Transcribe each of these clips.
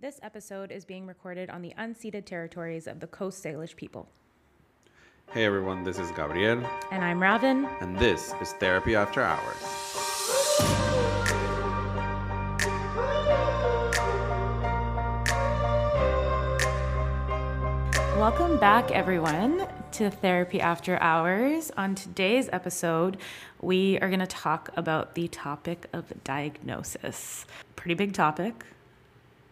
This episode is being recorded on the unceded territories of the Coast Salish people. Hey everyone, this is Gabriel. And I'm Ravin. And this is Therapy After Hours. Welcome back everyone to Therapy After Hours. On today's episode, we are going to talk about the topic of diagnosis. Pretty big topic.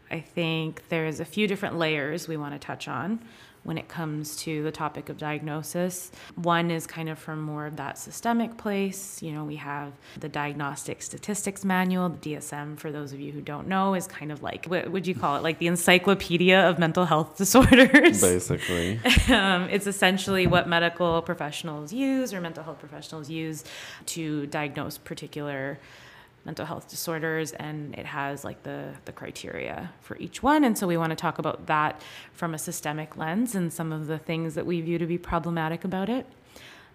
I think there's a few different layers we want to touch on when it comes to the topic of diagnosis. One is kind of from more of that systemic place. You know, we have the Diagnostic Statistics Manual, the DSM, for those of you who don't know, is kind of like, what would you call it? Like the encyclopedia of mental health disorders. Basically. It's essentially what medical professionals use or mental health professionals use to diagnose particular mental health disorders, and it has like the criteria for each one. And so we want to talk about that from a systemic lens and some of the things that we view to be problematic about it.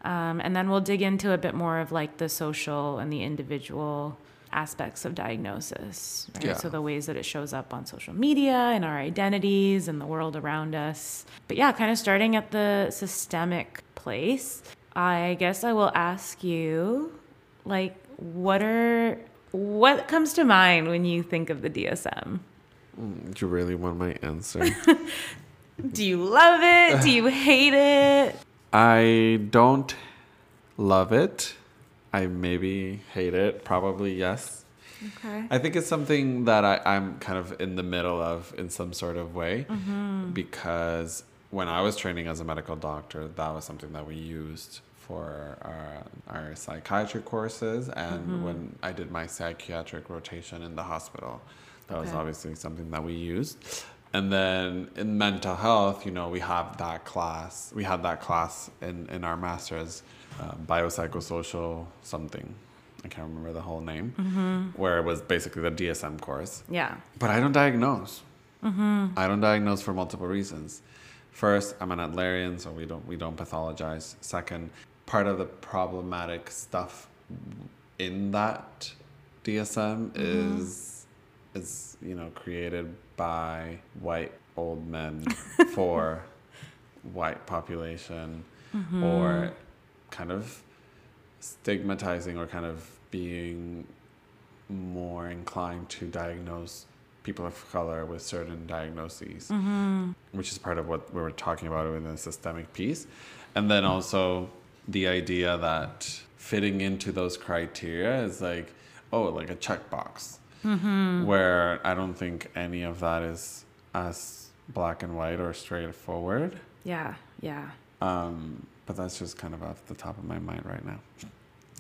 And then we'll dig into a bit more of like the social and the individual aspects of diagnosis. Right? Yeah. So the ways that it shows up on social media and our identities and the world around us. But yeah, kind of starting at the systemic place, I guess I will ask you, like, what comes to mind when you think of the DSM? Do you really want my answer? Do you love it? Do you hate it? I don't love it. I maybe hate it. Probably, yes. Okay. I think it's something that I'm kind of in the middle of in some sort of way. Mm-hmm. Because when I was training as a medical doctor, that was something that we used for our psychiatry courses, and mm-hmm. when I did my psychiatric rotation in the hospital, that okay. was obviously something that we used. And then in mental health, you know, we have that class. We had that class in our master's, biopsychosocial something. I can't remember the whole name, mm-hmm. where it was basically the DSM course. Yeah. But I don't diagnose. Mm-hmm. I don't diagnose for multiple reasons. First, I'm an Adlerian, so we don't pathologize. Second, part of the problematic stuff in that DSM mm-hmm. is you know, created by white old men for white population, mm-hmm. or kind of stigmatizing or kind of being more inclined to diagnose people of color with certain diagnoses, mm-hmm. which is part of what we were talking about within the systemic piece. And then also the idea that fitting into those criteria is like, oh, like a checkbox, mm-hmm. where I don't think any of that is as black and white or straightforward. Yeah, yeah. But that's just kind of off the top of my mind right now.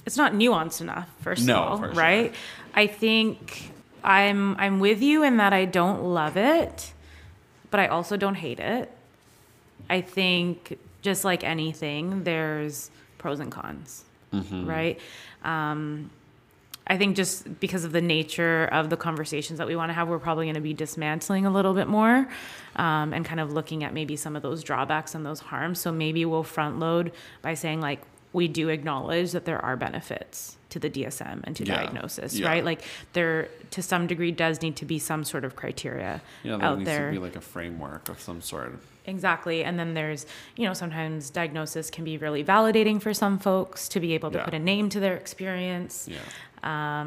It's not nuanced enough, first of all, right? Sure. I think I'm with you in that I don't love it, but I also don't hate it. I think just like anything, there's pros and cons, mm-hmm. right? I think just because of the nature of the conversations that we want to have, we're probably going to be dismantling a little bit more, and kind of looking at maybe some of those drawbacks and those harms. So maybe we'll front load by saying like, we do acknowledge that there are benefits to the DSM and to diagnosis, right? Like there, to some degree, does need to be some sort of criteria out there. There needs to be like a framework of some sort. Exactly. And then there's, you know, sometimes diagnosis can be really validating for some folks to be able to put a name to their experience. Yeah.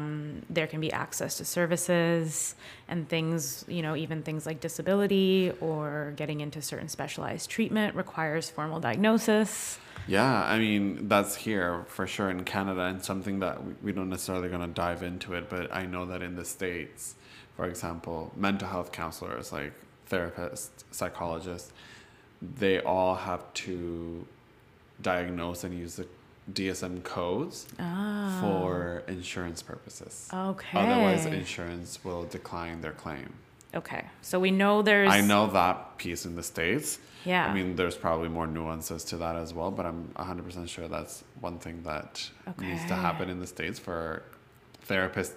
There can be access to services and things, you know, even things like disability or getting into certain specialized treatment requires formal diagnosis. Yeah, I mean, that's here for sure in Canada, and something that we don't necessarily going to dive into it, but I know that in the States, for example, mental health counselors, like therapists, psychologists, they all have to diagnose and use the DSM codes for insurance purposes. Okay. Otherwise, insurance will decline their claim. Okay. So we know there's... I know that piece in the States. Yeah. I mean, there's probably more nuances to that as well, but I'm 100% sure that's one thing that needs to happen in the States for therapists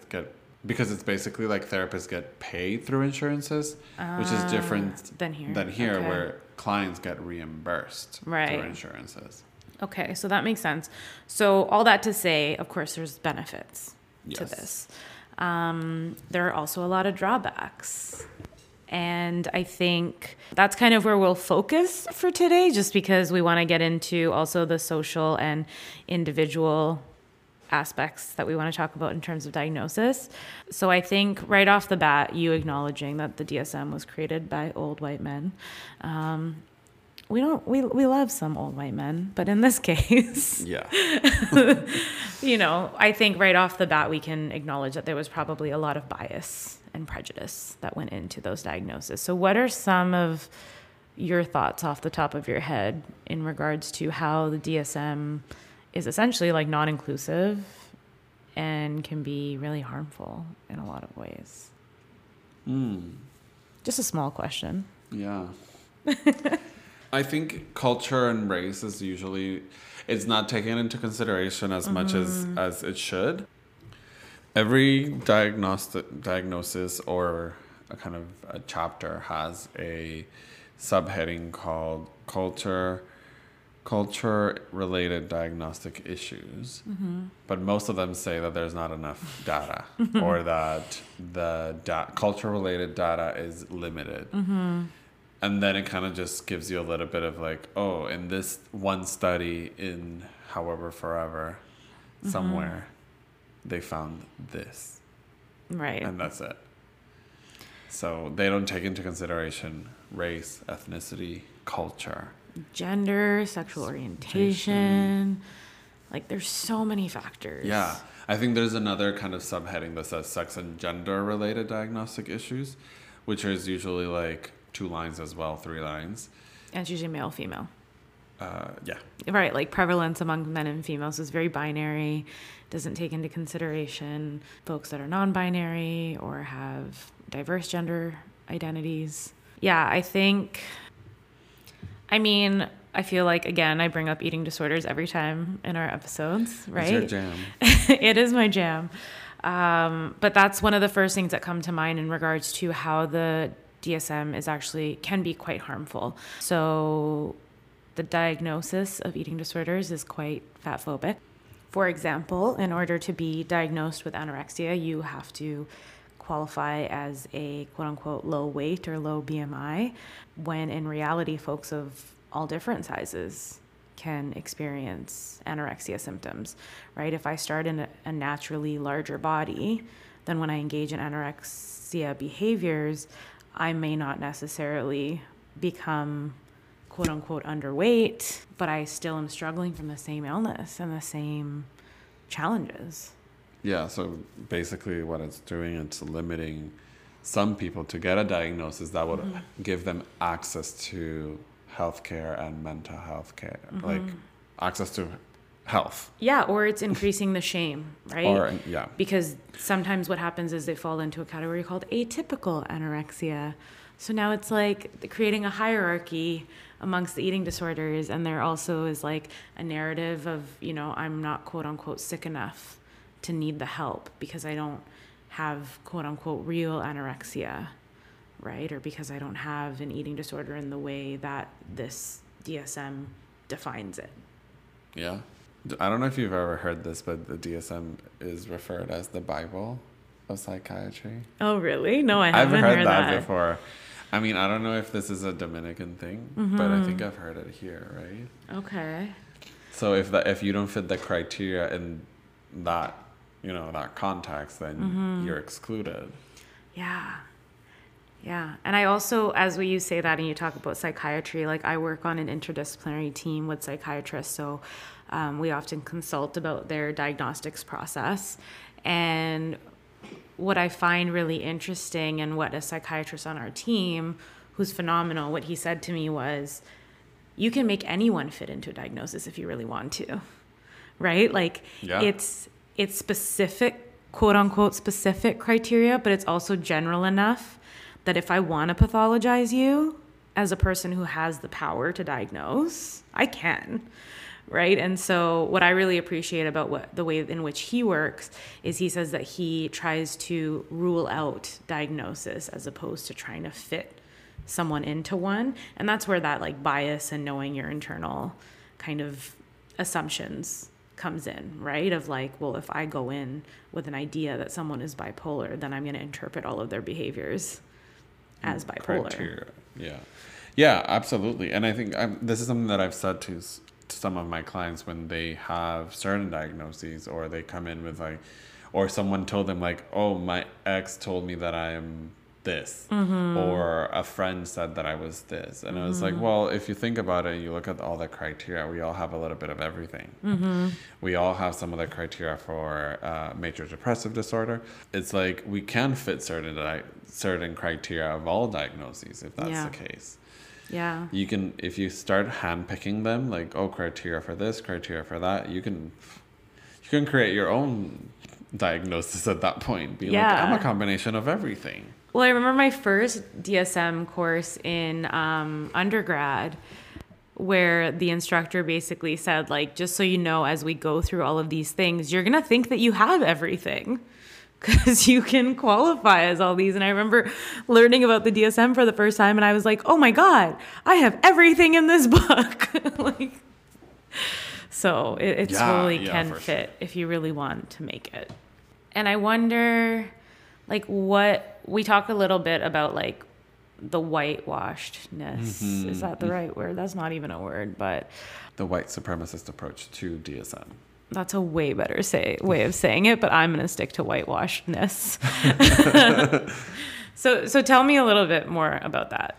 because it's basically like therapists get paid through insurances, which is different than here where clients get reimbursed through insurances. Okay, so that makes sense. So all that to say, of course, there's benefits to this. There are also a lot of drawbacks. And I think that's kind of where we'll focus for today, just because we want to get into also the social and individual aspects that we want to talk about in terms of diagnosis. So I think right off the bat, you acknowledging that the DSM was created by old white men. We love some old white men, but in this case, yeah, I think right off the bat, we can acknowledge that there was probably a lot of bias and prejudice that went into those diagnoses. So what are some of your thoughts off the top of your head in regards to how the DSM is essentially like non-inclusive and can be really harmful in a lot of ways? Just a small question. Yeah. I think culture and race is usually, it's not taken into consideration as much as it should. Every diagnosis or a kind of a chapter has a subheading called culture-related diagnostic issues. But most of them say that there's not enough data or that the culture-related data is limited. And then it kind of just gives you a little bit of like, oh, in this one study in however forever, somewhere, they found this. Right. And that's it. So they don't take into consideration race, ethnicity, culture, gender, sexual orientation. Like there's so many factors. Yeah. I think there's another kind of subheading that says sex and gender related diagnostic issues, which is usually like 2 lines as well, 3 lines. And it's usually male, female. Yeah. Right, like prevalence among men and females is very binary, doesn't take into consideration folks that are non-binary or have diverse gender identities. Yeah, I feel like, again, I bring up eating disorders every time in our episodes, right? It's your jam. It is my jam. But that's one of the first things that come to mind in regards to how the DSM can be quite harmful. So the diagnosis of eating disorders is quite fat phobic. For example, in order to be diagnosed with anorexia, you have to qualify as a quote unquote low weight or low BMI, when in reality, folks of all different sizes can experience anorexia symptoms, right? If I start in a naturally larger body, then when I engage in anorexia behaviors, I may not necessarily become quote unquote underweight, but I still am struggling from the same illness and the same challenges. Yeah, so basically what it's doing, it's limiting some people to get a diagnosis that would give them access to healthcare and mental health care, like access to health. Yeah, or it's increasing the shame, right? Because sometimes what happens is they fall into a category called atypical anorexia. So now it's like creating a hierarchy amongst the eating disorders, and there also is like a narrative of, I'm not quote unquote sick enough to need the help because I don't have quote unquote real anorexia, right? Or because I don't have an eating disorder in the way that this DSM defines it. Yeah. I don't know if you've ever heard this, but the DSM is referred as the Bible of psychiatry. Oh, really? No, I haven't heard that before. I mean, I don't know if this is a Dominican thing, but I think I've heard it here, right? Okay. So if you don't fit the criteria in that, that context, then you're excluded. Yeah. Yeah. And I also, as you say that and you talk about psychiatry, like I work on an interdisciplinary team with psychiatrists, so we often consult about their diagnostics process. And what I find really interesting, and what a psychiatrist on our team, who's phenomenal, what he said to me was, you can make anyone fit into a diagnosis if you really want to, right? Like it's specific, quote unquote, specific criteria, but it's also general enough that if I want to pathologize you as a person who has the power to diagnose, I can. Right. And so what I really appreciate about the way in which he works is he says that he tries to rule out diagnosis as opposed to trying to fit someone into one. And that's where that like bias and knowing your internal kind of assumptions comes in, right? Of like, well, if I go in with an idea that someone is bipolar, then I'm going to interpret all of their behaviors as bipolar. Criteria. Yeah. Yeah, absolutely. And I think this is something that I've said to some of my clients when they have certain diagnoses, or they come in with like, or someone told them like, oh, my ex told me that I am this, mm-hmm. or a friend said that I was this. And mm-hmm. I was like, well, if you think about it, you look at all the criteria, we all have a little bit of everything. Mm-hmm. We all have some of the criteria for major depressive disorder. It's like, we can fit certain criteria of all diagnoses, if that's the case. Yeah. You can, if you start handpicking them, like, oh, criteria for this, criteria for that, you can create your own diagnosis at that point. Be like, I'm a combination of everything. Well, I remember my first DSM course in undergrad, where the instructor basically said, like, just so you know, as we go through all of these things, you're going to think that you have everything, because you can qualify as all these. And I remember learning about the DSM for the first time, and I was like, oh my God, I have everything in this book. Like, so it totally can fit if you really want to make it. And I wonder, like, what we talk a little bit about, like, the whitewashedness. Mm-hmm. Is that the right word? That's not even a word, but the white supremacist approach to DSM. That's a way better way of saying it, but I'm going to stick to whitewashedness. So tell me a little bit more about that,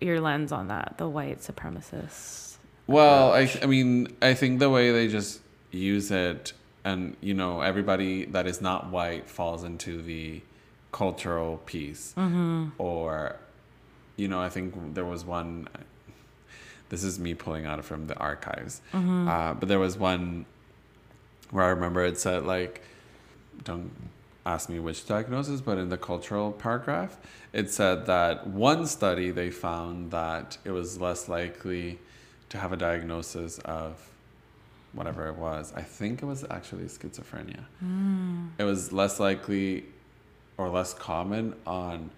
your lens on that, the white supremacist. Well, I think the way they just use it, and, you know, everybody that is not white falls into the cultural piece. Mm-hmm. Or, you know, I think there was one, this is me pulling out from the archives, mm-hmm. But there was one where I remember it said, like, don't ask me which diagnosis, but in the cultural paragraph, it said that one study they found that it was less likely to have a diagnosis of whatever it was. I think it was actually schizophrenia. Mm. It was less likely or less common on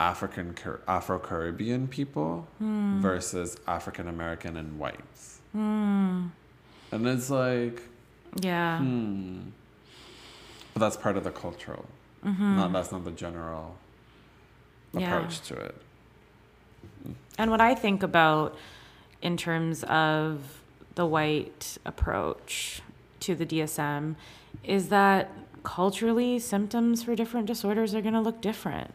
Afro-Caribbean people versus African-American and whites. Mm. And it's like... Yeah. But that's part of the cultural. Mm-hmm. That's not the general approach to it. And what I think about in terms of the white approach to the DSM is that culturally, symptoms for different disorders are going to look different.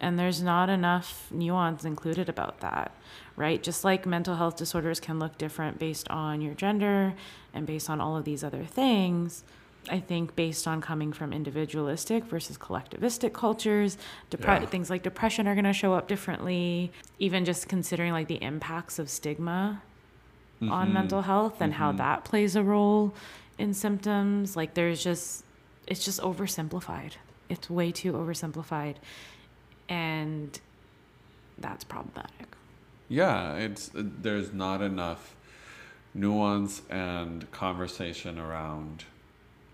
And there's not enough nuance included about that, right? Just like mental health disorders can look different based on your gender and based on all of these other things, I think based on coming from individualistic versus collectivistic cultures, things like depression are going to show up differently, even just considering like the impacts of stigma on mental health and how that plays a role in symptoms. Like it's just oversimplified. It's way too oversimplified. And that's problematic. Yeah, there's not enough nuance and conversation around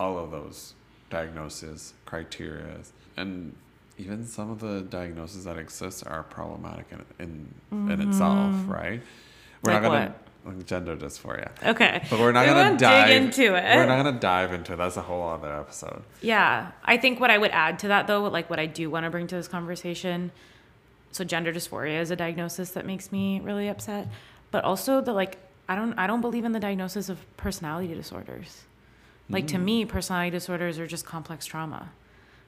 all of those diagnoses, criteria, and even some of the diagnoses that exist are problematic in itself, right? We're like not gonna like gender dysphoria. Okay, but we're not gonna dive into it. That's a whole other episode. Yeah, I think what I would add to that though, like what I do want to bring to this conversation, so gender dysphoria is a diagnosis that makes me really upset, but also the like I don't believe in the diagnosis of personality disorders. Like to me, personality disorders are just complex trauma.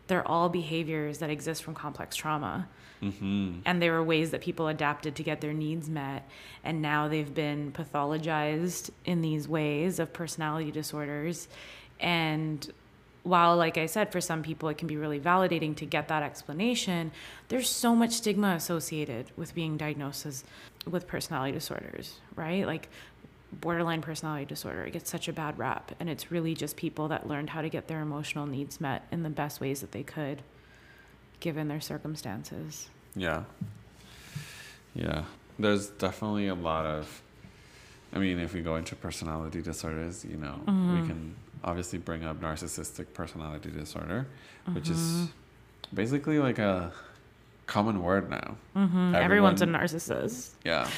They're all behaviors that exist from complex trauma. Mm-hmm. And they were ways that people adapted to get their needs met. And now they've been pathologized in these ways of personality disorders. And while, like I said, for some people it can be really validating to get that explanation, there's so much stigma associated with being diagnosed with personality disorders, right? Like borderline personality disorder, it gets such a bad rap, and it's really just people that learned how to get their emotional needs met in the best ways that they could given their circumstances. Yeah There's definitely a lot of, I mean, if we go into personality disorders, you know, we can obviously bring up narcissistic personality disorder, which is basically like a common word now. Everyone's a narcissist. Yeah.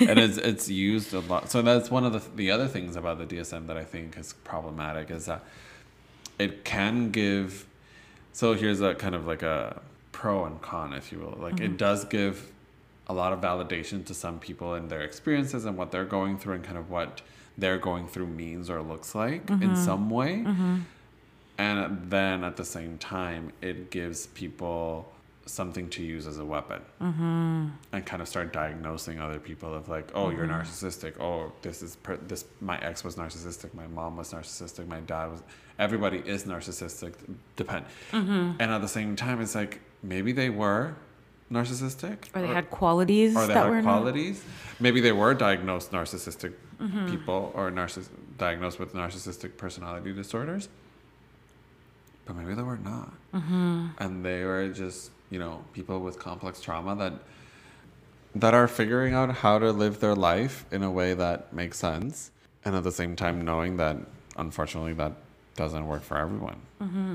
And it's used a lot. So that's one of the other things about the DSM that I think is problematic, is that it can give, so here's a kind of like a pro and con, if you will. Like, mm-hmm. it does give a lot of validation to some people and their experiences and what they're going through and kind of what they're going through means or looks like mm-hmm. in some way. Mm-hmm. And then at the same time, it gives people something to use as a weapon mm-hmm. and kind of start diagnosing other people of like, oh, mm-hmm. you're narcissistic. Oh, this is my ex was narcissistic. My mom was narcissistic. My dad was, everybody is narcissistic. Mm-hmm. And at the same time, it's like, maybe they were narcissistic. Or they had qualities. Maybe they were diagnosed narcissistic mm-hmm. people or diagnosed with narcissistic personality disorders. But maybe they were not. Mm-hmm. And they were just, you know, people with complex trauma that are figuring out how to live their life in a way that makes sense. And at the same time, knowing that, unfortunately, that doesn't work for everyone. Mm-hmm.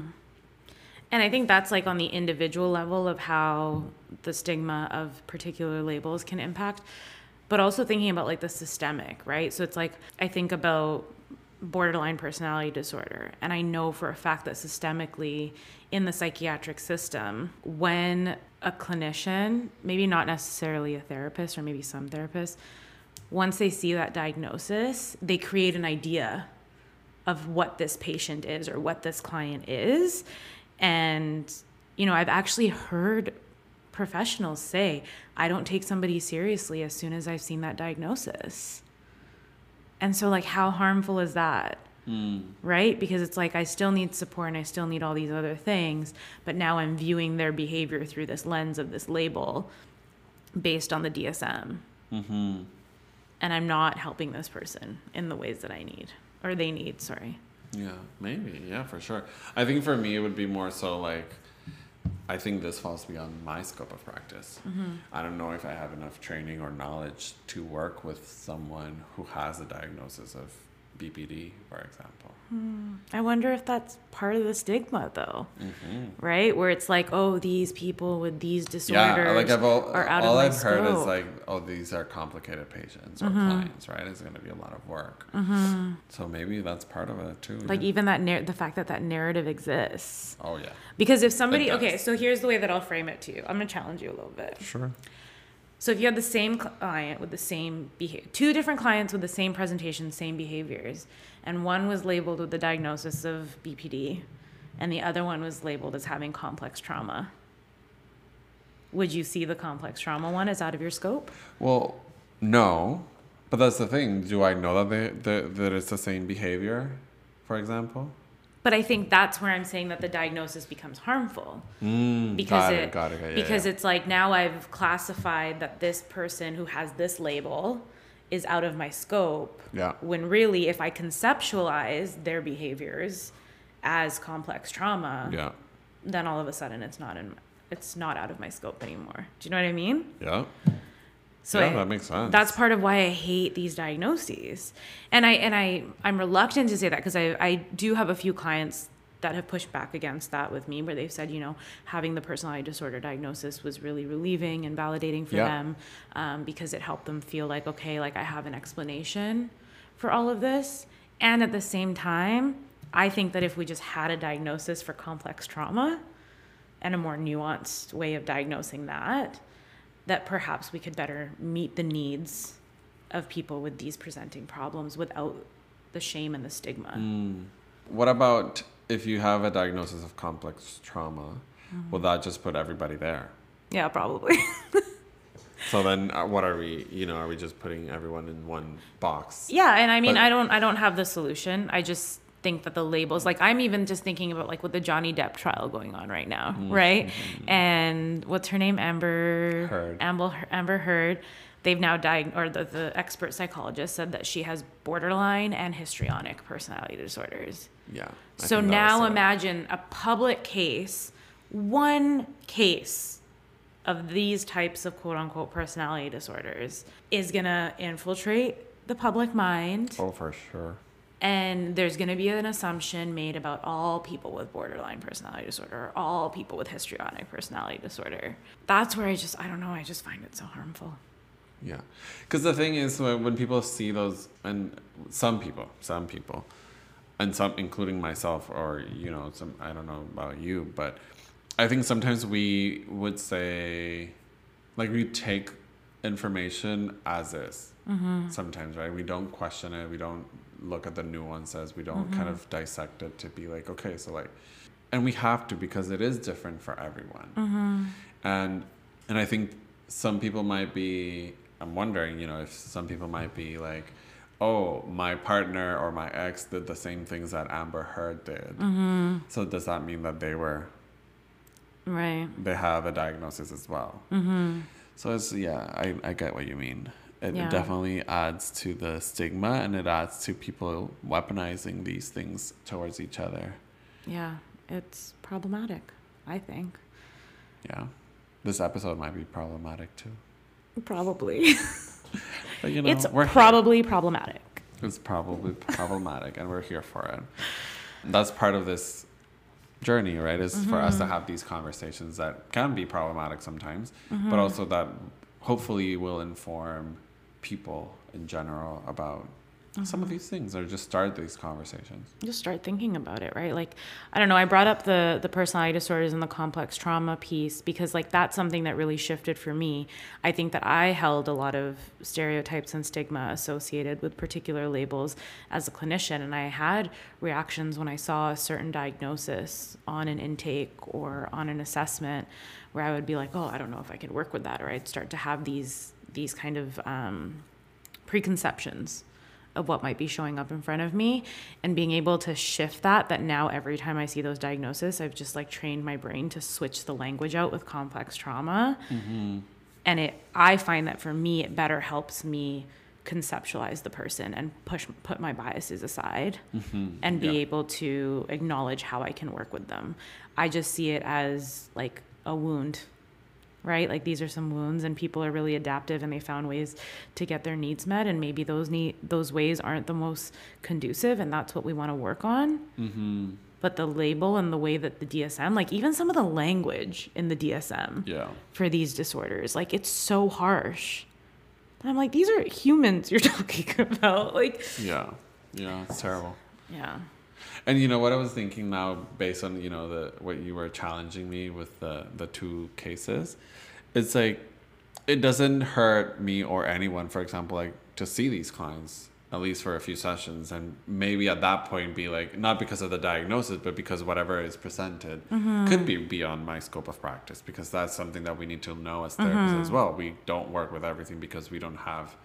And I think that's like on the individual level of how the stigma of particular labels can impact. But also thinking about like the systemic, right? So it's like, I think about borderline personality disorder. And I know for a fact that systemically in the psychiatric system, when a clinician, maybe not necessarily a therapist or maybe some therapists, once they see that diagnosis, they create an idea of what this patient is or what this client is. And, you know, I've actually heard professionals say, I don't take somebody seriously as soon as I've seen that diagnosis. And so, like, how harmful is that, right? Because it's like, I still need support and I still need all these other things, but now I'm viewing their behavior through this lens of this label based on the DSM. Mm-hmm. And I'm not helping this person in the ways that I need, or they need, sorry. Yeah, maybe. Yeah, for sure. I think for me, it would be more so, like, I think this falls beyond my scope of practice. Mm-hmm. I don't know if I have enough training or knowledge to work with someone who has a diagnosis of BPD, for example. I wonder if that's part of the stigma, though, mm-hmm. right? Where it's like, oh, these people with these disorders are out of my scope. All I've heard is like, oh, these are complicated patients or mm-hmm. clients, right? It's going to be a lot of work. Mm-hmm. So maybe that's part of it, too. Like, even that the fact that narrative exists. Oh, yeah. Because if somebody... Okay, so here's the way that I'll frame it to you. I'm going to challenge you a little bit. Sure. So if you had the same client with the same behavior, two different clients with the same presentation, same behaviors, and one was labeled with the diagnosis of BPD, and the other one was labeled as having complex trauma, would you see the complex trauma one as out of your scope? Well, no, but that's the thing. Do I know that that it's the same behavior, for example? But I think that's where I'm saying that the diagnosis becomes harmful because it's like, now I've classified that this person who has this label is out of my scope. Yeah. When really, if I conceptualize their behaviors as complex trauma, yeah. then all of a sudden it's not out of my scope anymore. Do you know what I mean? Yeah. So yeah, that makes sense. That's part of why I hate these diagnoses. And I'm reluctant to say that because I do have a few clients that have pushed back against that with me, where they've said, you know, having the personality disorder diagnosis was really relieving and validating for yeah. them because it helped them feel like, okay, like I have an explanation for all of this. And at the same time, I think that if we just had a diagnosis for complex trauma and a more nuanced way of diagnosing that perhaps we could better meet the needs of people with these presenting problems without the shame and the stigma. What about if you have a diagnosis of complex trauma, mm-hmm. will that just put everybody there? Yeah, probably. So then what are we, you know, are we just putting everyone in one box? Yeah, and I mean, I don't have the solution. I just think that the labels, like I'm even just thinking about like with the Johnny Depp trial going on right now, right? Mm-hmm. And what's her name? Amber Heard. They've now the expert psychologist said that she has borderline and histrionic personality disorders. Yeah. So now imagine a public case, one case of these types of quote unquote personality disorders is going to infiltrate the public mind. Oh, for sure. And there's going to be an assumption made about all people with borderline personality disorder, or all people with histrionic personality disorder. That's where I just find it so harmful. Yeah. Because the thing is, when people see those, and some people, and some, including myself, or, you know, some, I don't know about you, but I think sometimes we would say, like, we take information as is sometimes, right? We don't question it. We don't look at the nuances. We don't kind of dissect it to be like, okay, so like, and we have to, because it is different for everyone. And I think some people might be, I'm wondering, you know, if some people might be like, oh, my partner or my ex did the same things that Amber Heard did. So does that mean that they were... Right. They have a diagnosis as well. So it's, yeah, I get what you mean. It definitely adds to the stigma, and it adds to people weaponizing these things towards each other. Yeah, it's problematic, I think. Yeah. This episode might be problematic too. Probably. But, you know, it's probably problematic. It's probably problematic, and we're here for it. That's part of this journey, right? Is for us to have these conversations that can be problematic sometimes, but also that hopefully will inform people in general about some of these things, or just start these conversations. Just start thinking about it, right? Like, I don't know, I brought up the personality disorders and the complex trauma piece because, like, that's something that really shifted for me. I think that I held a lot of stereotypes and stigma associated with particular labels as a clinician, and I had reactions when I saw a certain diagnosis on an intake or on an assessment where I would be like, oh, I don't know if I could work with that, or I'd start to have these kind of preconceptions of what might be showing up in front of me, and being able to shift that now every time I see those diagnoses, I've just like trained my brain to switch the language out with complex trauma. And I find that for me, it better helps me conceptualize the person and put my biases aside and be able to acknowledge how I can work with them. I just see it as like a wound, right? Like, these are some wounds, and people are really adaptive, and they found ways to get their needs met. And maybe those ways aren't the most conducive, and that's what we want to work on. But the label and the way that the DSM, like even some of the language in the DSM for these disorders, like, it's so harsh. And I'm like, these are humans you're talking about. Like, yeah, it's terrible. Yeah. And you know what I was thinking now, based on, you know, what you were challenging me with the two cases, it's like, it doesn't hurt me or anyone, for example, like, to see these clients at least for a few sessions, and maybe at that point be like, not because of the diagnosis, but because whatever is presented could be beyond my scope of practice, because that's something that we need to know as therapists as well. We don't work with everything because we don't have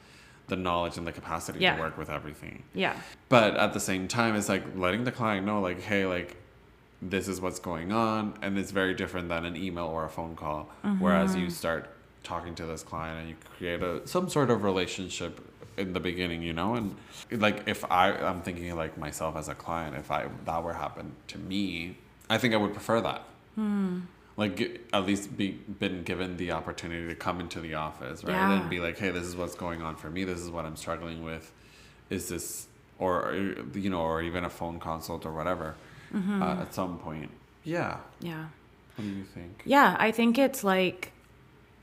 the knowledge and the capacity to work with everything. Yeah. But at the same time, it's like letting the client know, like, hey, like, this is what's going on. And it's very different than an email or a phone call. Whereas you start talking to this client and you create some sort of relationship in the beginning, you know? And like, if I'm thinking like myself as a client, if that were happened to me, I think I would prefer that. Like, at least been given the opportunity to come into the office, right? Yeah. And be like, hey, this is what's going on for me. This is what I'm struggling with. Is this, or, you know, or even a phone consult or whatever at some point. Yeah. Yeah. What do you think? Yeah, I think it's like,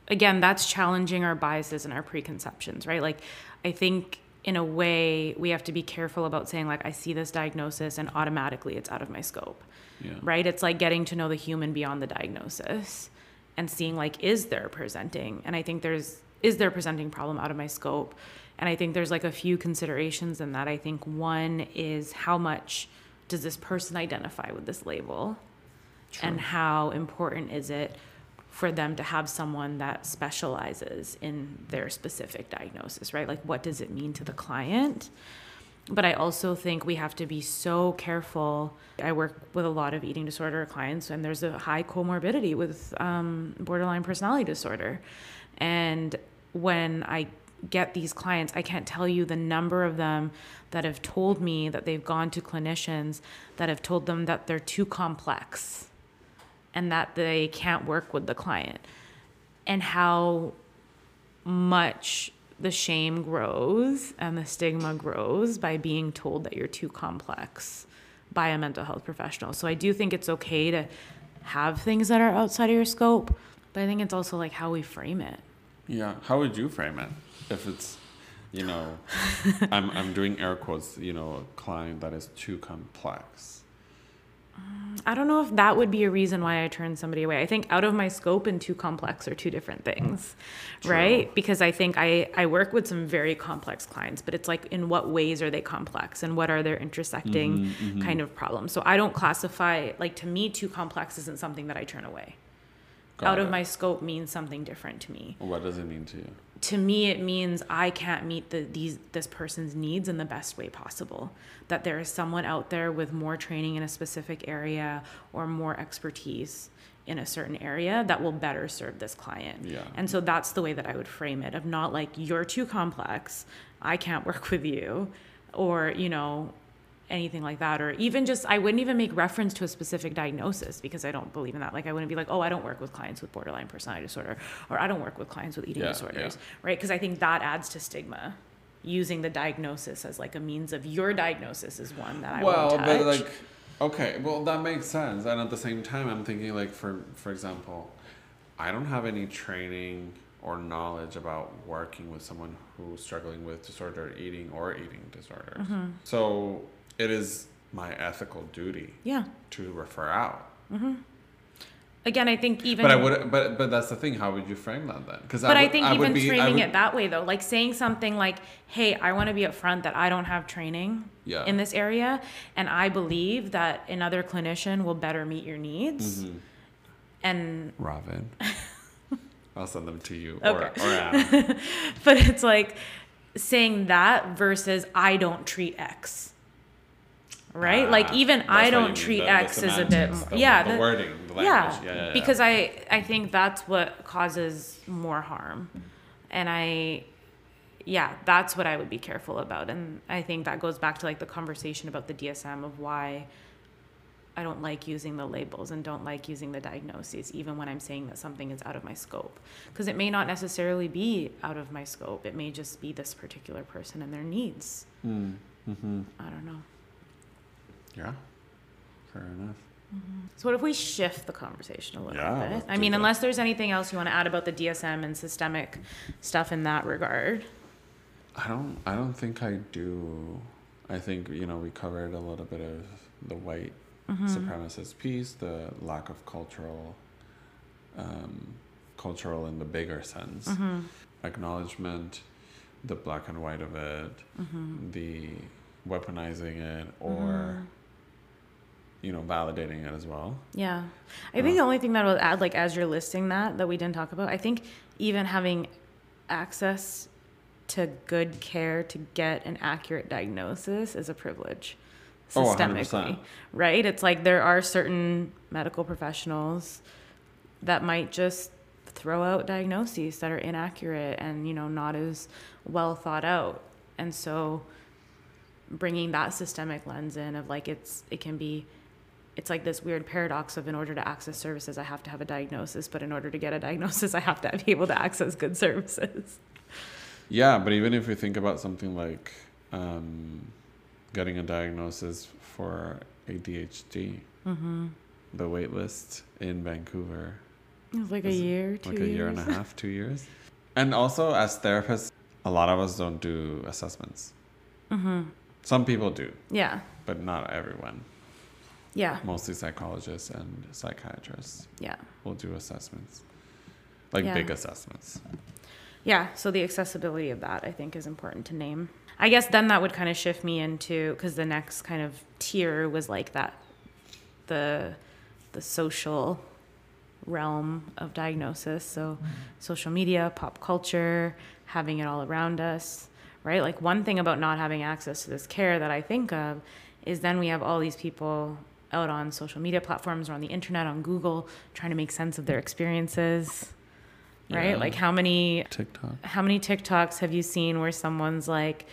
again, that's challenging our biases and our preconceptions, right? Like, I think in a way we have to be careful about saying, like, I see this diagnosis and automatically it's out of my scope. Yeah. Right? It's like getting to know the human beyond the diagnosis and seeing, like, is there presenting problem out of my scope? And I think there's like a few considerations in that. I think one is, how much does this person identify with this label? True. And how important is it for them to have someone that specializes in their specific diagnosis, right? Like, what does it mean to the client? But I also think we have to be so careful. I work with a lot of eating disorder clients, and there's a high comorbidity with borderline personality disorder. And when I get these clients, I can't tell you the number of them that have told me that they've gone to clinicians that have told them that they're too complex and that they can't work with the client, and how much the shame grows and the stigma grows by being told that you're too complex by a mental health professional. So I do think it's okay to have things that are outside of your scope, but I think it's also like how we frame it. Yeah. How would you frame it? If it's, you know, I'm doing air quotes, you know, a client that is too complex. I don't know if that would be a reason why I turned somebody away. I think out of my scope and too complex are two different things, right? Because I think I work with some very complex clients, but it's like, in what ways are they complex and what are their intersecting kind of problems? So I don't classify, like, to me, too complex isn't something that I turn away. Out of my scope means something different to me. What does it mean to you? To me, it means I can't meet this person's needs in the best way possible. That there is someone out there with more training in a specific area or more expertise in a certain area that will better serve this client. Yeah. And so that's the way that I would frame it, of not like, you're too complex, I can't work with you, or, you know, anything like that. Or even just, I wouldn't even make reference to a specific diagnosis, because I don't believe in that. Like, I wouldn't be like, oh, I don't work with clients with borderline personality disorder, or I don't work with clients with eating disorders, right? Because I think that adds to stigma, using the diagnosis as like a means of, your diagnosis is one that I won't touch. But like, okay, well, that makes sense. And at the same time, I'm thinking, like, for example, I don't have any training or knowledge about working with someone who's struggling with disordered eating or eating disorders. So it is my ethical duty to refer out. Again, I think even... But that's the thing. How would you frame that then? I think framing it that way, though, like saying something like, hey, I want to be upfront that I don't have training in this area, and I believe that another clinician will better meet your needs. And... Robin. I'll send them to you. Okay. Or Adam. But it's like saying that versus, I don't treat X. Right? Like, even I don't treat X as a bit more. The wording, the language. Yeah. Because I think that's what causes more harm. And that's what I would be careful about. And I think that goes back to, like, the conversation about the DSM, of why I don't like using the labels and don't like using the diagnoses, even when I'm saying that something is out of my scope. Because it may not necessarily be out of my scope. It may just be this particular person and their needs. I don't know. Yeah, fair enough. So what if we shift the conversation a little bit? I mean, unless there's anything else you want to add about the DSM and systemic stuff in that regard. I don't think I do. I think, you know, we covered a little bit of the white supremacist piece, the lack of cultural in the bigger sense, acknowledgement, the black and white of it, the weaponizing it, or you know, validating it as well. I think the only thing that I would add, like, as you're listing that we didn't talk about, I think even having access to good care to get an accurate diagnosis is a privilege, systemically. 100%. Right? It's like, there are certain medical professionals that might just throw out diagnoses that are inaccurate and, you know, not as well thought out. And so bringing that systemic lens in, of like, it's like this weird paradox of, in order to access services, I have to have a diagnosis, but in order to get a diagnosis, I have to be able to access good services. Yeah. But even if we think about something like, getting a diagnosis for ADHD, the wait list in Vancouver, it's like a year, 2 years. Like a year and a half, 2 years. And also, as therapists, a lot of us don't do assessments. Some people do. Yeah. But not everyone. Yeah. Mostly psychologists and psychiatrists. Yeah. Will do assessments. Like big assessments. Yeah. So the accessibility of that, I think, is important to name. I guess then that would kind of shift me into, because the next kind of tier was like that, the social realm of diagnosis. So social media, pop culture, having it all around us. Right? Like, one thing about not having access to this care that I think of is, then we have all these people out on social media platforms or on the internet, on Google, trying to make sense of their experiences, right? Yeah. Like, how many TikToks have you seen where someone's like,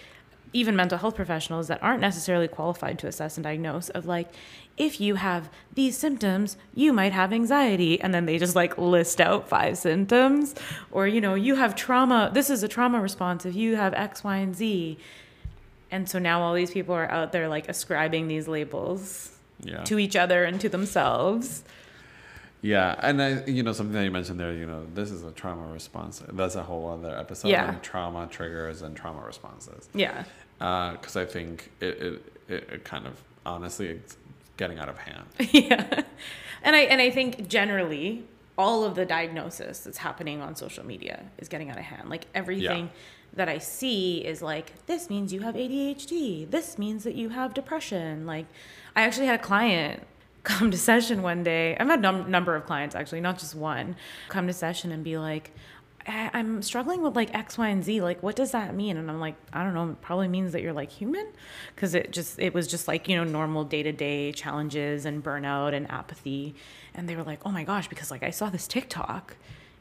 even mental health professionals that aren't necessarily qualified to assess and diagnose, of like, if you have these symptoms, you might have anxiety. And then they just like list out 5 symptoms, or, you know, you have trauma. This is a trauma response if you have X, Y, and Z. And so now all these people are out there like ascribing these labels to each other and to themselves. Yeah. And I, you know, something that you mentioned there, you know, this is a trauma response. That's a whole other episode. Yeah. And trauma triggers and trauma responses. Yeah. Because I think it kind of honestly getting out of hand. Yeah. And I think generally all of the diagnosis that's happening on social media is getting out of hand. Like everything that I see is like, this means you have ADHD. This means that you have depression. Like I actually had a client come to session one day. I've had a number of clients actually, not just one, come to session and be like, I'm struggling with like X, Y, and Z. Like, what does that mean? And I'm like, I don't know. It probably means that you're like human. Cause it was just like, you know, normal day-to-day challenges and burnout and apathy. And they were like, oh my gosh, because like I saw this TikTok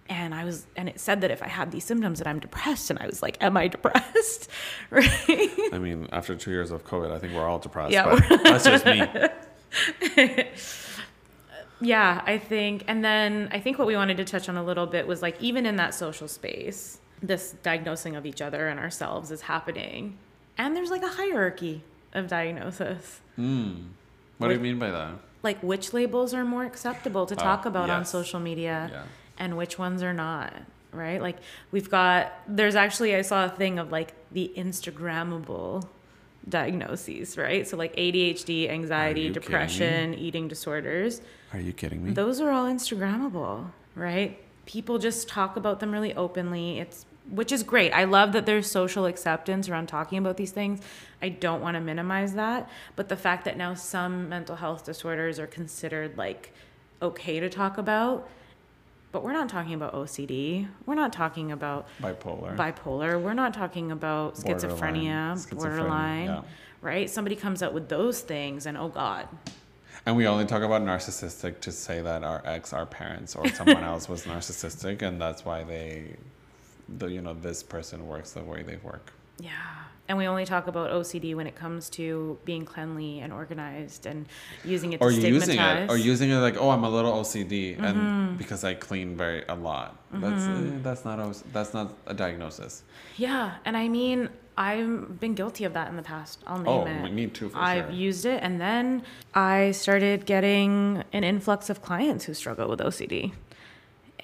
and it said that if I had these symptoms that I'm depressed. And I was like, am I depressed? Right. I mean, after 2 years of COVID, I think we're all depressed, but that's just me. Yeah, I think. And then I think what we wanted to touch on a little bit was like, even in that social space, this diagnosing of each other and ourselves is happening. And there's like a hierarchy of diagnosis. Mm. What do you mean by that? Like which labels are more acceptable to talk about on social media and which ones are not, right? Like there's actually, I saw a thing of like the Instagrammable diagnoses, right? So like ADHD, anxiety, depression, eating disorders. Are you kidding me? Those are all Instagrammable, right? People just talk about them really openly. Which is great. I love that there's social acceptance around talking about these things. I don't want to minimize that, but the fact that now some mental health disorders are considered like okay to talk about, but we're not talking about OCD. We're not talking about bipolar. We're not talking about borderline, yeah. Right? Somebody comes out with those things and oh God. And we only talk about narcissistic to say that our ex, our parents or someone else was narcissistic. And that's why this person works the way they work. Yeah. And we only talk about OCD when it comes to being cleanly and organized and using it to stigmatize. Or using it like, oh, I'm a little OCD, mm-hmm. and because I clean a lot. Mm-hmm. That's not a diagnosis. Yeah, and I mean, I've been guilty of that in the past. I'll name it. Oh, me too, for sure. I've used it, and then I started getting an influx of clients who struggle with OCD.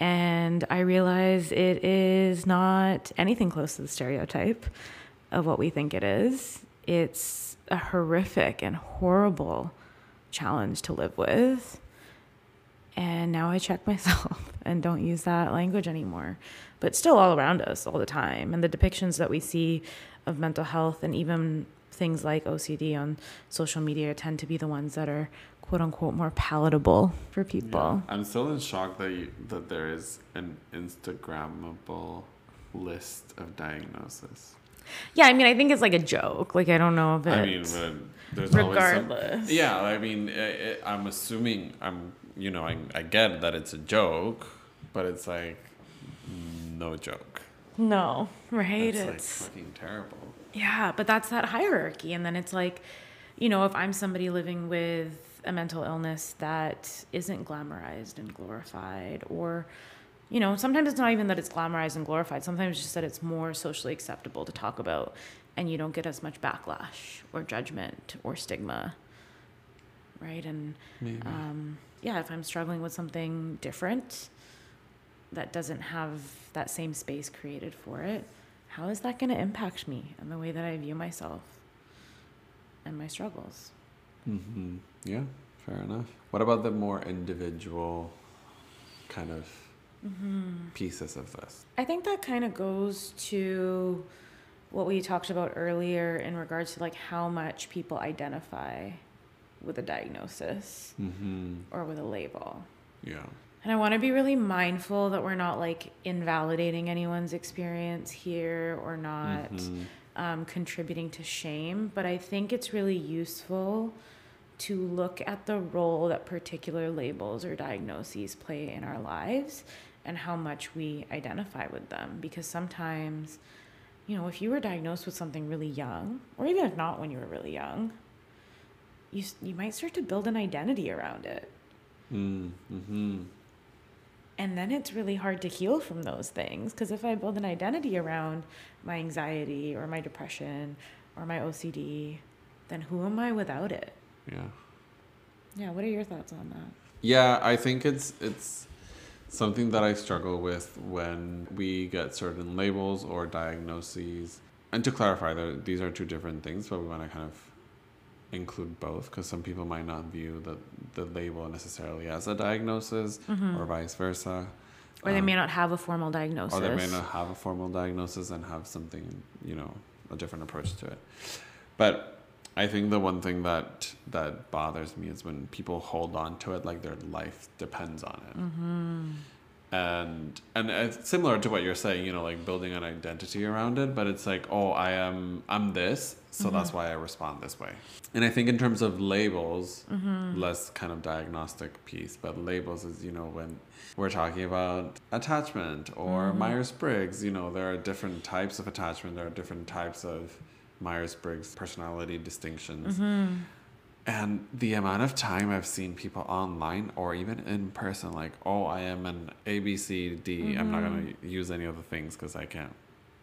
And I realize it is not anything close to the stereotype of what we think it is. It's a horrific and horrible challenge to live with. And now I check myself and don't use that language anymore. But still all around us all the time. And the depictions that we see of mental health and even things like OCD on social media tend to be the ones that are quote unquote more palatable for people. Yeah. I'm still in shock that there is an Instagrammable list of diagnosis. Yeah, I mean, I think it's like a joke. Like, I don't know if it's... I mean, there's regardless. Always some, yeah, I mean, I'm assuming, I get that it's a joke, but it's like, no joke. No, right? It's like fucking terrible. Yeah, but that's that hierarchy. And then it's like, you know, if I'm somebody living with a mental illness that isn't glamorized and glorified, or... You know, sometimes it's not even that it's glamorized and glorified. Sometimes it's just that it's more socially acceptable to talk about and you don't get as much backlash or judgment or stigma, right? And if I'm struggling with something different that doesn't have that same space created for it, how is that going to impact me and the way that I view myself and my struggles? Mm-hmm. Yeah, fair enough. What about the more individual kind of... Mm-hmm. pieces of this? I think that kind of goes to what we talked about earlier in regards to like how much people identify with a diagnosis mm-hmm. or with a label. Yeah. And I want to be really mindful that we're not like invalidating anyone's experience here or not mm-hmm. Contributing to shame. But I think it's really useful to look at the role that particular labels or diagnoses play in our lives and how much we identify with them. Because sometimes, you know, if you were diagnosed with something really young, or even if not when you were really young, you might start to build an identity around it. Mm-hmm. And then it's really hard to heal from those things. Because if I build an identity around my anxiety or my depression or my OCD, then who am I without it? Yeah. What are your thoughts on that? Yeah, I think it's something that I struggle with when we get certain labels or diagnoses. And to clarify, these are two different things, but we want to kind of include both, because some people might not view the label necessarily as a diagnosis, mm-hmm. or vice versa. Or they may not have a formal diagnosis. Or they may not have a formal diagnosis and have something, you know, a different approach to it. But I think the one thing that bothers me is when people hold on to it like their life depends on it. Mm-hmm. And it's similar to what you're saying, you know, like building an identity around it, but it's like, oh, I'm this, so mm-hmm. that's why I respond this way. And I think in terms of labels, mm-hmm. less kind of diagnostic piece, but labels is, you know, when we're talking about attachment or mm-hmm. Myers-Briggs, you know, there are different types of attachment, there are different types of Myers-Briggs personality distinctions. Mm-hmm. And the amount of time I've seen people online or even in person, like, oh, I am an A, B, C, D. Mm-hmm. I'm not going to use any of the things because I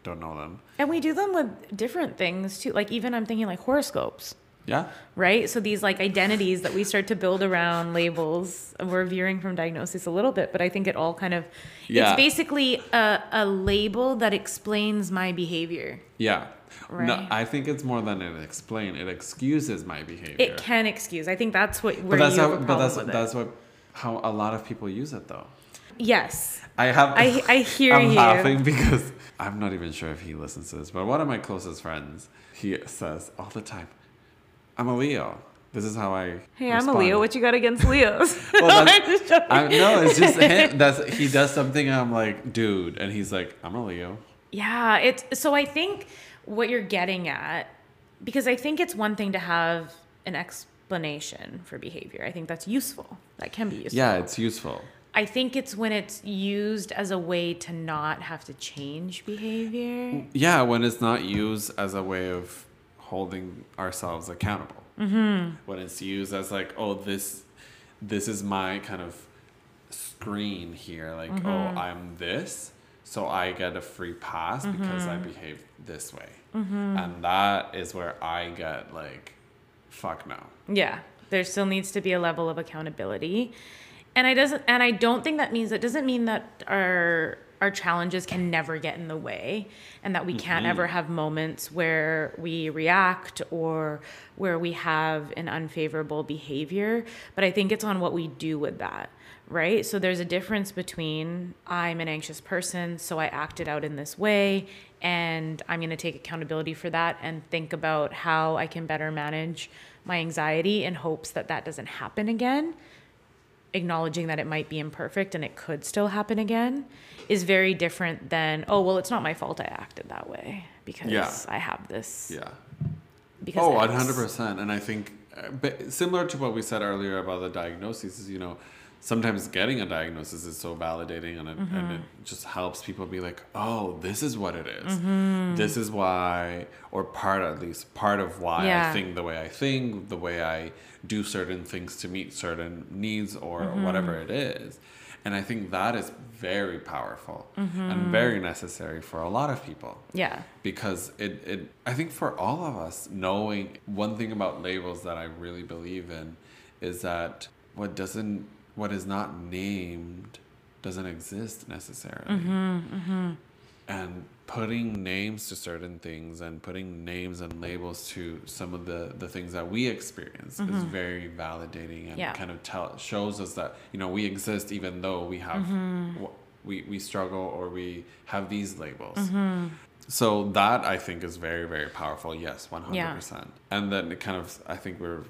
don't know them. And we do them with different things too. Like even I'm thinking like horoscopes. Yeah. Right? So these like identities that we start to build around labels, we're veering from diagnosis a little bit, but I think it all kind of, yeah. it's basically a label that explains my behavior. Yeah. Right. No, I think it's more than it explains. It excuses my behavior. It can excuse. I think that's what we're using. But that's how a lot of people use it, though. Yes. I hear you. I'm laughing because I'm not even sure if he listens to this, but one of my closest friends, he says all the time, I'm a Leo. This is how I respond. I'm a Leo. What you got against Leos? Well, it's just him. He does something and I'm like, dude. And he's like, I'm a Leo. Yeah. So I think what you're getting at, because I think it's one thing to have an explanation for behavior. I think that's useful. That can be useful. Yeah, it's useful. I think it's when it's used as a way to not have to change behavior. Yeah, when it's not used as a way of holding ourselves accountable. Mm-hmm. When it's used as like, oh, this is my kind of screen here. Like, mm-hmm. oh, I'm this. So I get a free pass mm-hmm. because I behave this way. Mm-hmm. And that is where I get like, fuck no. Yeah. There still needs to be a level of accountability. And I don't think that means, it doesn't mean that our challenges can never get in the way and that we can't mm-hmm. ever have moments where we react or where we have an unfavorable behavior. But I think it's on what we do with that. Right? So there's a difference between I'm an anxious person, so I acted out in this way, and I'm going to take accountability for that and think about how I can better manage my anxiety in hopes that that doesn't happen again. Acknowledging that it might be imperfect and it could still happen again is very different than, oh, well, it's not my fault I acted that way because I have this. Yeah. Because 100%. And I think similar to what we said earlier about the diagnoses is, you know, sometimes getting a diagnosis is so validating and it just helps people be like, oh, this is what it is. Mm-hmm. This is why, or part of why I think the way I think, the way I do certain things to meet certain needs or mm-hmm. whatever it is. And I think that is very powerful mm-hmm. and very necessary for a lot of people. Yeah. Because I think for all of us, knowing one thing about labels that I really believe in is that what is not named doesn't exist necessarily. Mm-hmm, mm-hmm. And putting names to certain things and putting names and labels to some of the things that we experience mm-hmm. is very validating and kind of shows us that, you know, we exist even though we have mm-hmm. we struggle or we have these labels. Mm-hmm. So that I think is very, very powerful. Yes, 100%. Yeah. And then it kind of, I think we're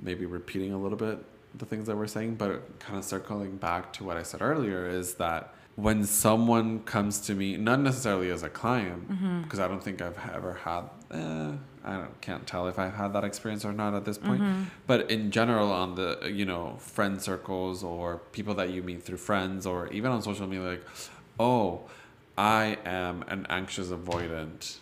maybe repeating a little bit the things that we're saying, but kind of circling back to what I said earlier is that when someone comes to me, not necessarily as a client, because mm-hmm. I don't think I've ever had, can't tell if I've had that experience or not at this point, mm-hmm. but in general on the, you know, friend circles or people that you meet through friends or even on social media, like, oh, I am an anxious avoidant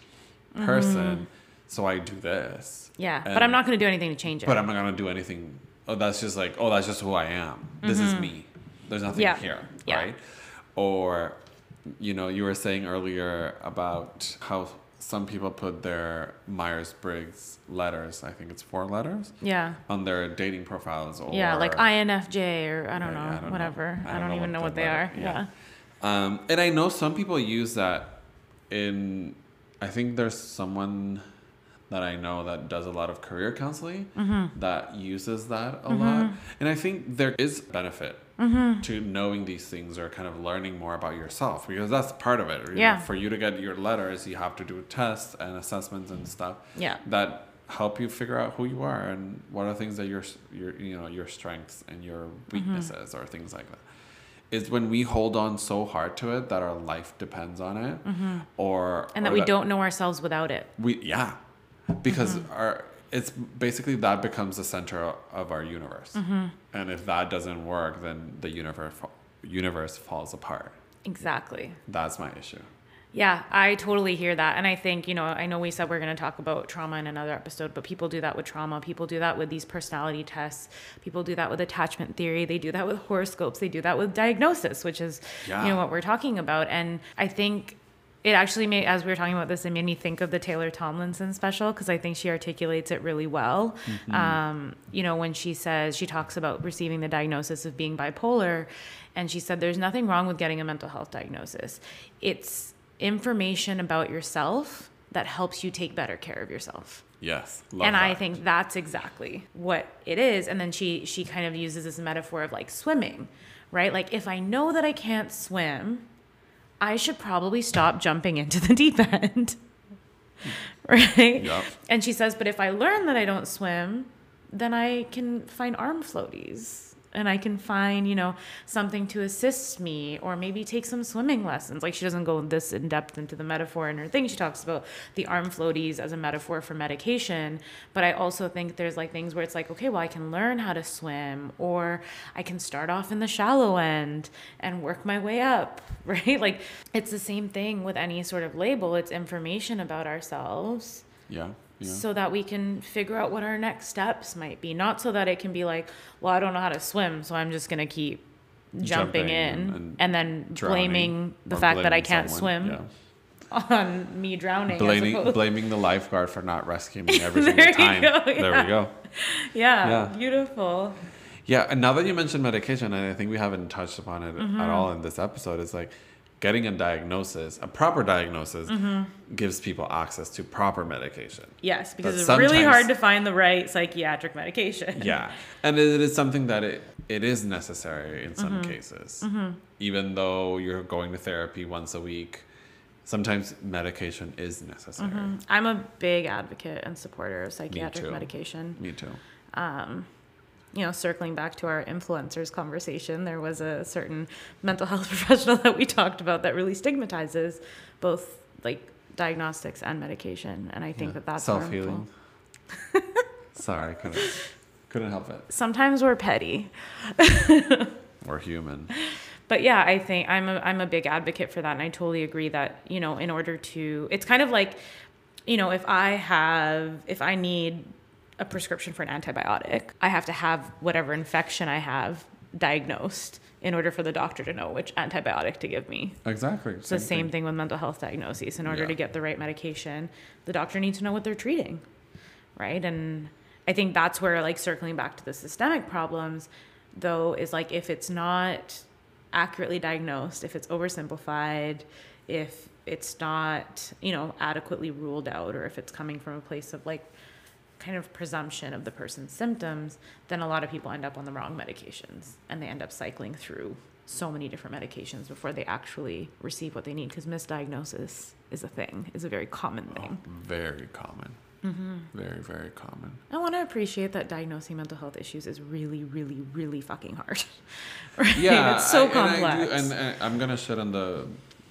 mm-hmm. person, so I do this. Yeah, but I'm not going to do anything to change it. But I'm not going to do anything. Oh, that's just like, oh, that's just who I am. This mm-hmm. is me. There's nothing here, right? Or, you know, you were saying earlier about how some people put their Myers-Briggs letters, I think it's 4 letters, on their dating profiles. Or, like INFJ or I don't know, whatever. I don't even know what they are. Yeah. And I know some people use that in, I think there's someone that I know that does a lot of career counseling that uses that a lot. And I think there is benefit to knowing these things or kind of learning more about yourself, because that's part of it. You know, for you to get your letters, you have to do tests and assessments and stuff that help you figure out who you are and what are things that your you know, your strengths and your weaknesses or things like that. Is when we hold on so hard to it that our life depends on it, or that we don't know ourselves without it. Because it's basically that becomes the center of our universe, and if that doesn't work, then the universe falls apart. Exactly. That's my issue. Yeah, I totally hear that. And I think, you know, I know we said we're going to talk about trauma in another episode, but people do that with trauma. People do that with these personality tests. People do that with attachment theory. They do that with horoscopes. They do that with diagnosis, which is, you know, what we're talking about. And I think it actually made, as we were talking about this, it made me think of the Taylor Tomlinson special, because I think she articulates it really well. You know, when she says, she talks about receiving the diagnosis of being bipolar, and she said, there's nothing wrong with getting a mental health diagnosis. It's information about yourself that helps you take better care of yourself. Yes. Love and that. I think that's exactly what it is. And then she kind of uses this metaphor of like swimming, right? Like, if I know that I can't swim, I should probably stop jumping into the deep end. Right? Yep. And she says, but if I learn that I don't swim, then I can find arm floaties. And I can find, you know, something to assist me, or maybe take some swimming lessons. Like, she doesn't go this in depth into the metaphor in her thing. She talks about the arm floaties as a metaphor for medication. But I also think there's like things where it's like, okay, well, I can learn how to swim, or I can start off in the shallow end and work my way up, right? Like, it's the same thing with any sort of label. It's information about ourselves. Yeah. Yeah. So that we can figure out what our next steps might be. Not so that it can be like, well, I don't know how to swim, so I'm just going to keep jumping in and then blaming the fact that I can't swim on me drowning. Blaming the lifeguard for not rescuing me every single time. There we go. Yeah, beautiful. Yeah, and now that you mentioned medication, and I think we haven't touched upon it at all in this episode, it's like, getting a diagnosis, a proper diagnosis, gives people access to proper medication. Yes, because it's really hard to find the right psychiatric medication. Yeah, and it is something that it is necessary in some cases. Even though you're going to therapy once a week, sometimes medication is necessary. I'm a big advocate and supporter of psychiatric medication. Me too. You know, circling back to our influencers conversation, there was a certain mental health professional that we talked about that really stigmatizes both like diagnostics and medication. And I think that that's self-healing. Sorry, couldn't help it. Sometimes we're petty. We're human. But yeah, I think I'm a big advocate for that. And I totally agree that, you know, in order to, it's kind of like, you know, if I need a prescription for an antibiotic, I have to have whatever infection I have diagnosed in order for the doctor to know which antibiotic to give me. Exactly. It's the same thing with mental health diagnoses. In order to get the right medication, the doctor needs to know what they're treating, right? And I think that's where, like, circling back to the systemic problems, though, is like, if it's not accurately diagnosed, if it's oversimplified, if it's not, you know, adequately ruled out, or if it's coming from a place of like kind of presumption of the person's symptoms, then a lot of people end up on the wrong medications, and they end up cycling through so many different medications before they actually receive what they need, because misdiagnosis is a thing, is a very common thing. Oh, very common. Very, very common. I want to appreciate that diagnosing mental health issues is really, really, really fucking hard. Right? Yeah. It's so complex. And I'm going to shit on the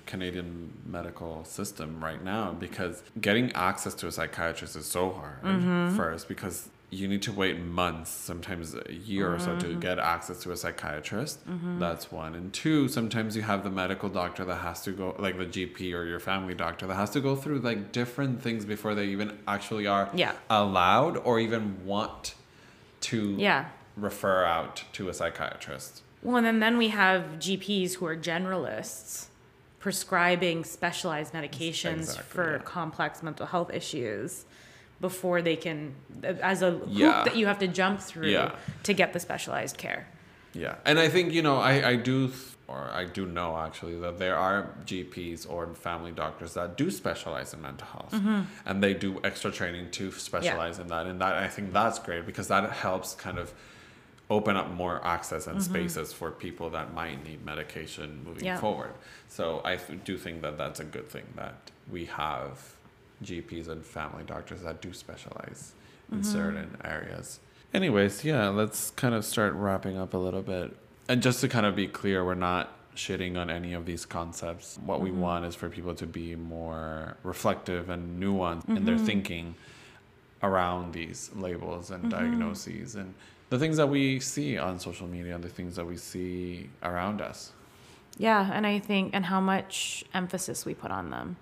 Canadian medical system right now, because getting access to a psychiatrist is so hard first, because you need to wait months, sometimes a year or so, to get access to a psychiatrist. That's one. And two, sometimes you have the medical doctor that has to go, like the GP or your family doctor, that has to go through like different things before they even actually are allowed or even want to refer out to a psychiatrist. Well, and then we have GPs who are generalists prescribing specialized medications for complex mental health issues before they can, as a hoop that you have to jump through to get the specialized care. Yeah. And I think, you know, I do know actually that there are GPs or family doctors that do specialize in mental health, mm-hmm. and they do extra training to specialize in that. And that, I think that's great, because that helps kind of open up more access and mm-hmm. spaces for people that might need medication moving forward. So I do think that that's a good thing, that we have GPs and family doctors that do specialize in mm-hmm. certain areas. Anyways, yeah, let's kind of start wrapping up a little bit. And just to kind of be clear, we're not shitting on any of these concepts. What mm-hmm. we want is for people to be more reflective and nuanced mm-hmm. in their thinking around these labels and mm-hmm. diagnoses and the things that we see on social media and the things that we see around us. Yeah, and I think, and how much emphasis we put on them,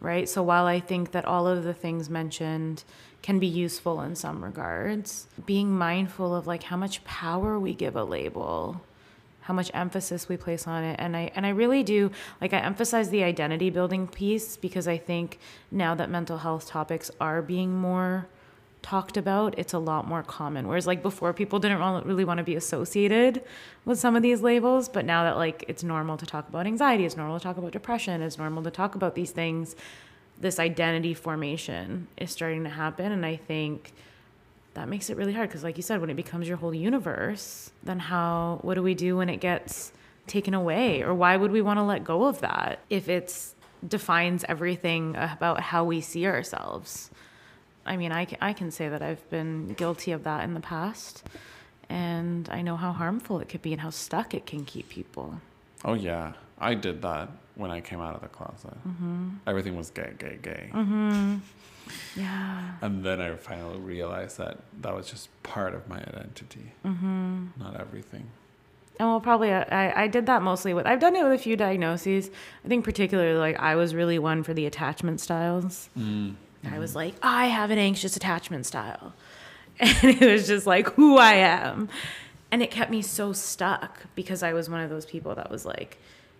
right? So while I think that all of the things mentioned can be useful in some regards, being mindful of like how much power we give a label, how much emphasis we place on it. And I really do, like, I emphasize the identity building piece, because I think now that mental health topics are being more talked about, it's a lot more common. Whereas like before, people didn't really want to be associated with some of these labels. But now that like it's normal to talk about anxiety, it's normal to talk about depression, it's normal to talk about these things, this identity formation is starting to happen. And I think that makes it really hard, because like you said, when it becomes your whole universe, then what do we do when it gets taken away? Or why would we want to let go of that if it defines everything about how we see ourselves? I mean, I can say that I've been guilty of that in the past, and I know how harmful it could be and how stuck it can keep people. Oh yeah, I did that when I came out of the closet. Mm-hmm. Everything was gay. Mm-hmm. Yeah. And then I finally realized that that was just part of my identity, mm-hmm. not everything. And well, probably I did that mostly with, I've done it with a few diagnoses. I think particularly, like, I was really one for the attachment styles. Mm-hmm. I was like, I have an anxious attachment style. And it was just like who I am. And it kept me so stuck, because I was one of those people that was like,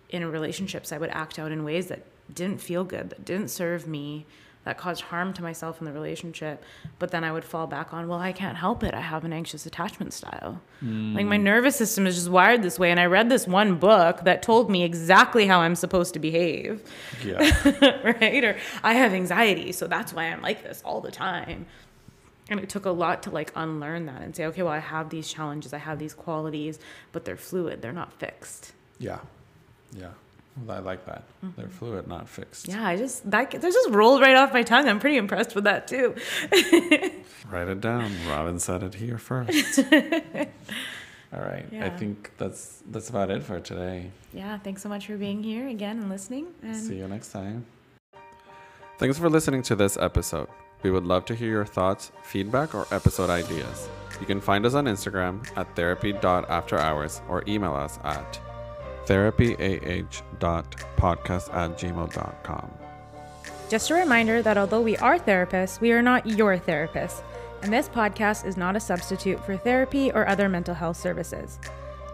in relationships, I would act out in ways that didn't feel good, that didn't serve me, that caused harm to myself in the relationship. But then I would fall back on, well, I can't help it, I have an anxious attachment style. Like, my nervous system is just wired this way. And I read this one book that told me exactly how I'm supposed to behave. Yeah. Right? Or I have anxiety, so that's why I'm like this all the time. And it took a lot to like unlearn that and say, okay, well, I have these challenges, I have these qualities, but they're fluid, they're not fixed. Yeah. Yeah. Well, I like that. Mm-hmm. They're fluid, not fixed. Yeah, that just rolled right off my tongue. I'm pretty impressed with that too. Write it down. Robin said it here first. All right. Yeah. I think that's about it for today. Yeah, thanks so much for being here again and listening. And see you next time. Thanks for listening to this episode. We would love to hear your thoughts, feedback, or episode ideas. You can find us on Instagram at therapy.afterhours or email us at therapyah.podcast@gmail.com. Just a reminder that although we are therapists, we are not your therapists, and this podcast is not a substitute for therapy or other mental health services.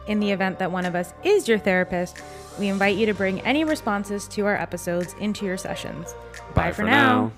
In the event that one of us is your therapist, we invite you to bring any responses to our episodes into your sessions. Bye for now.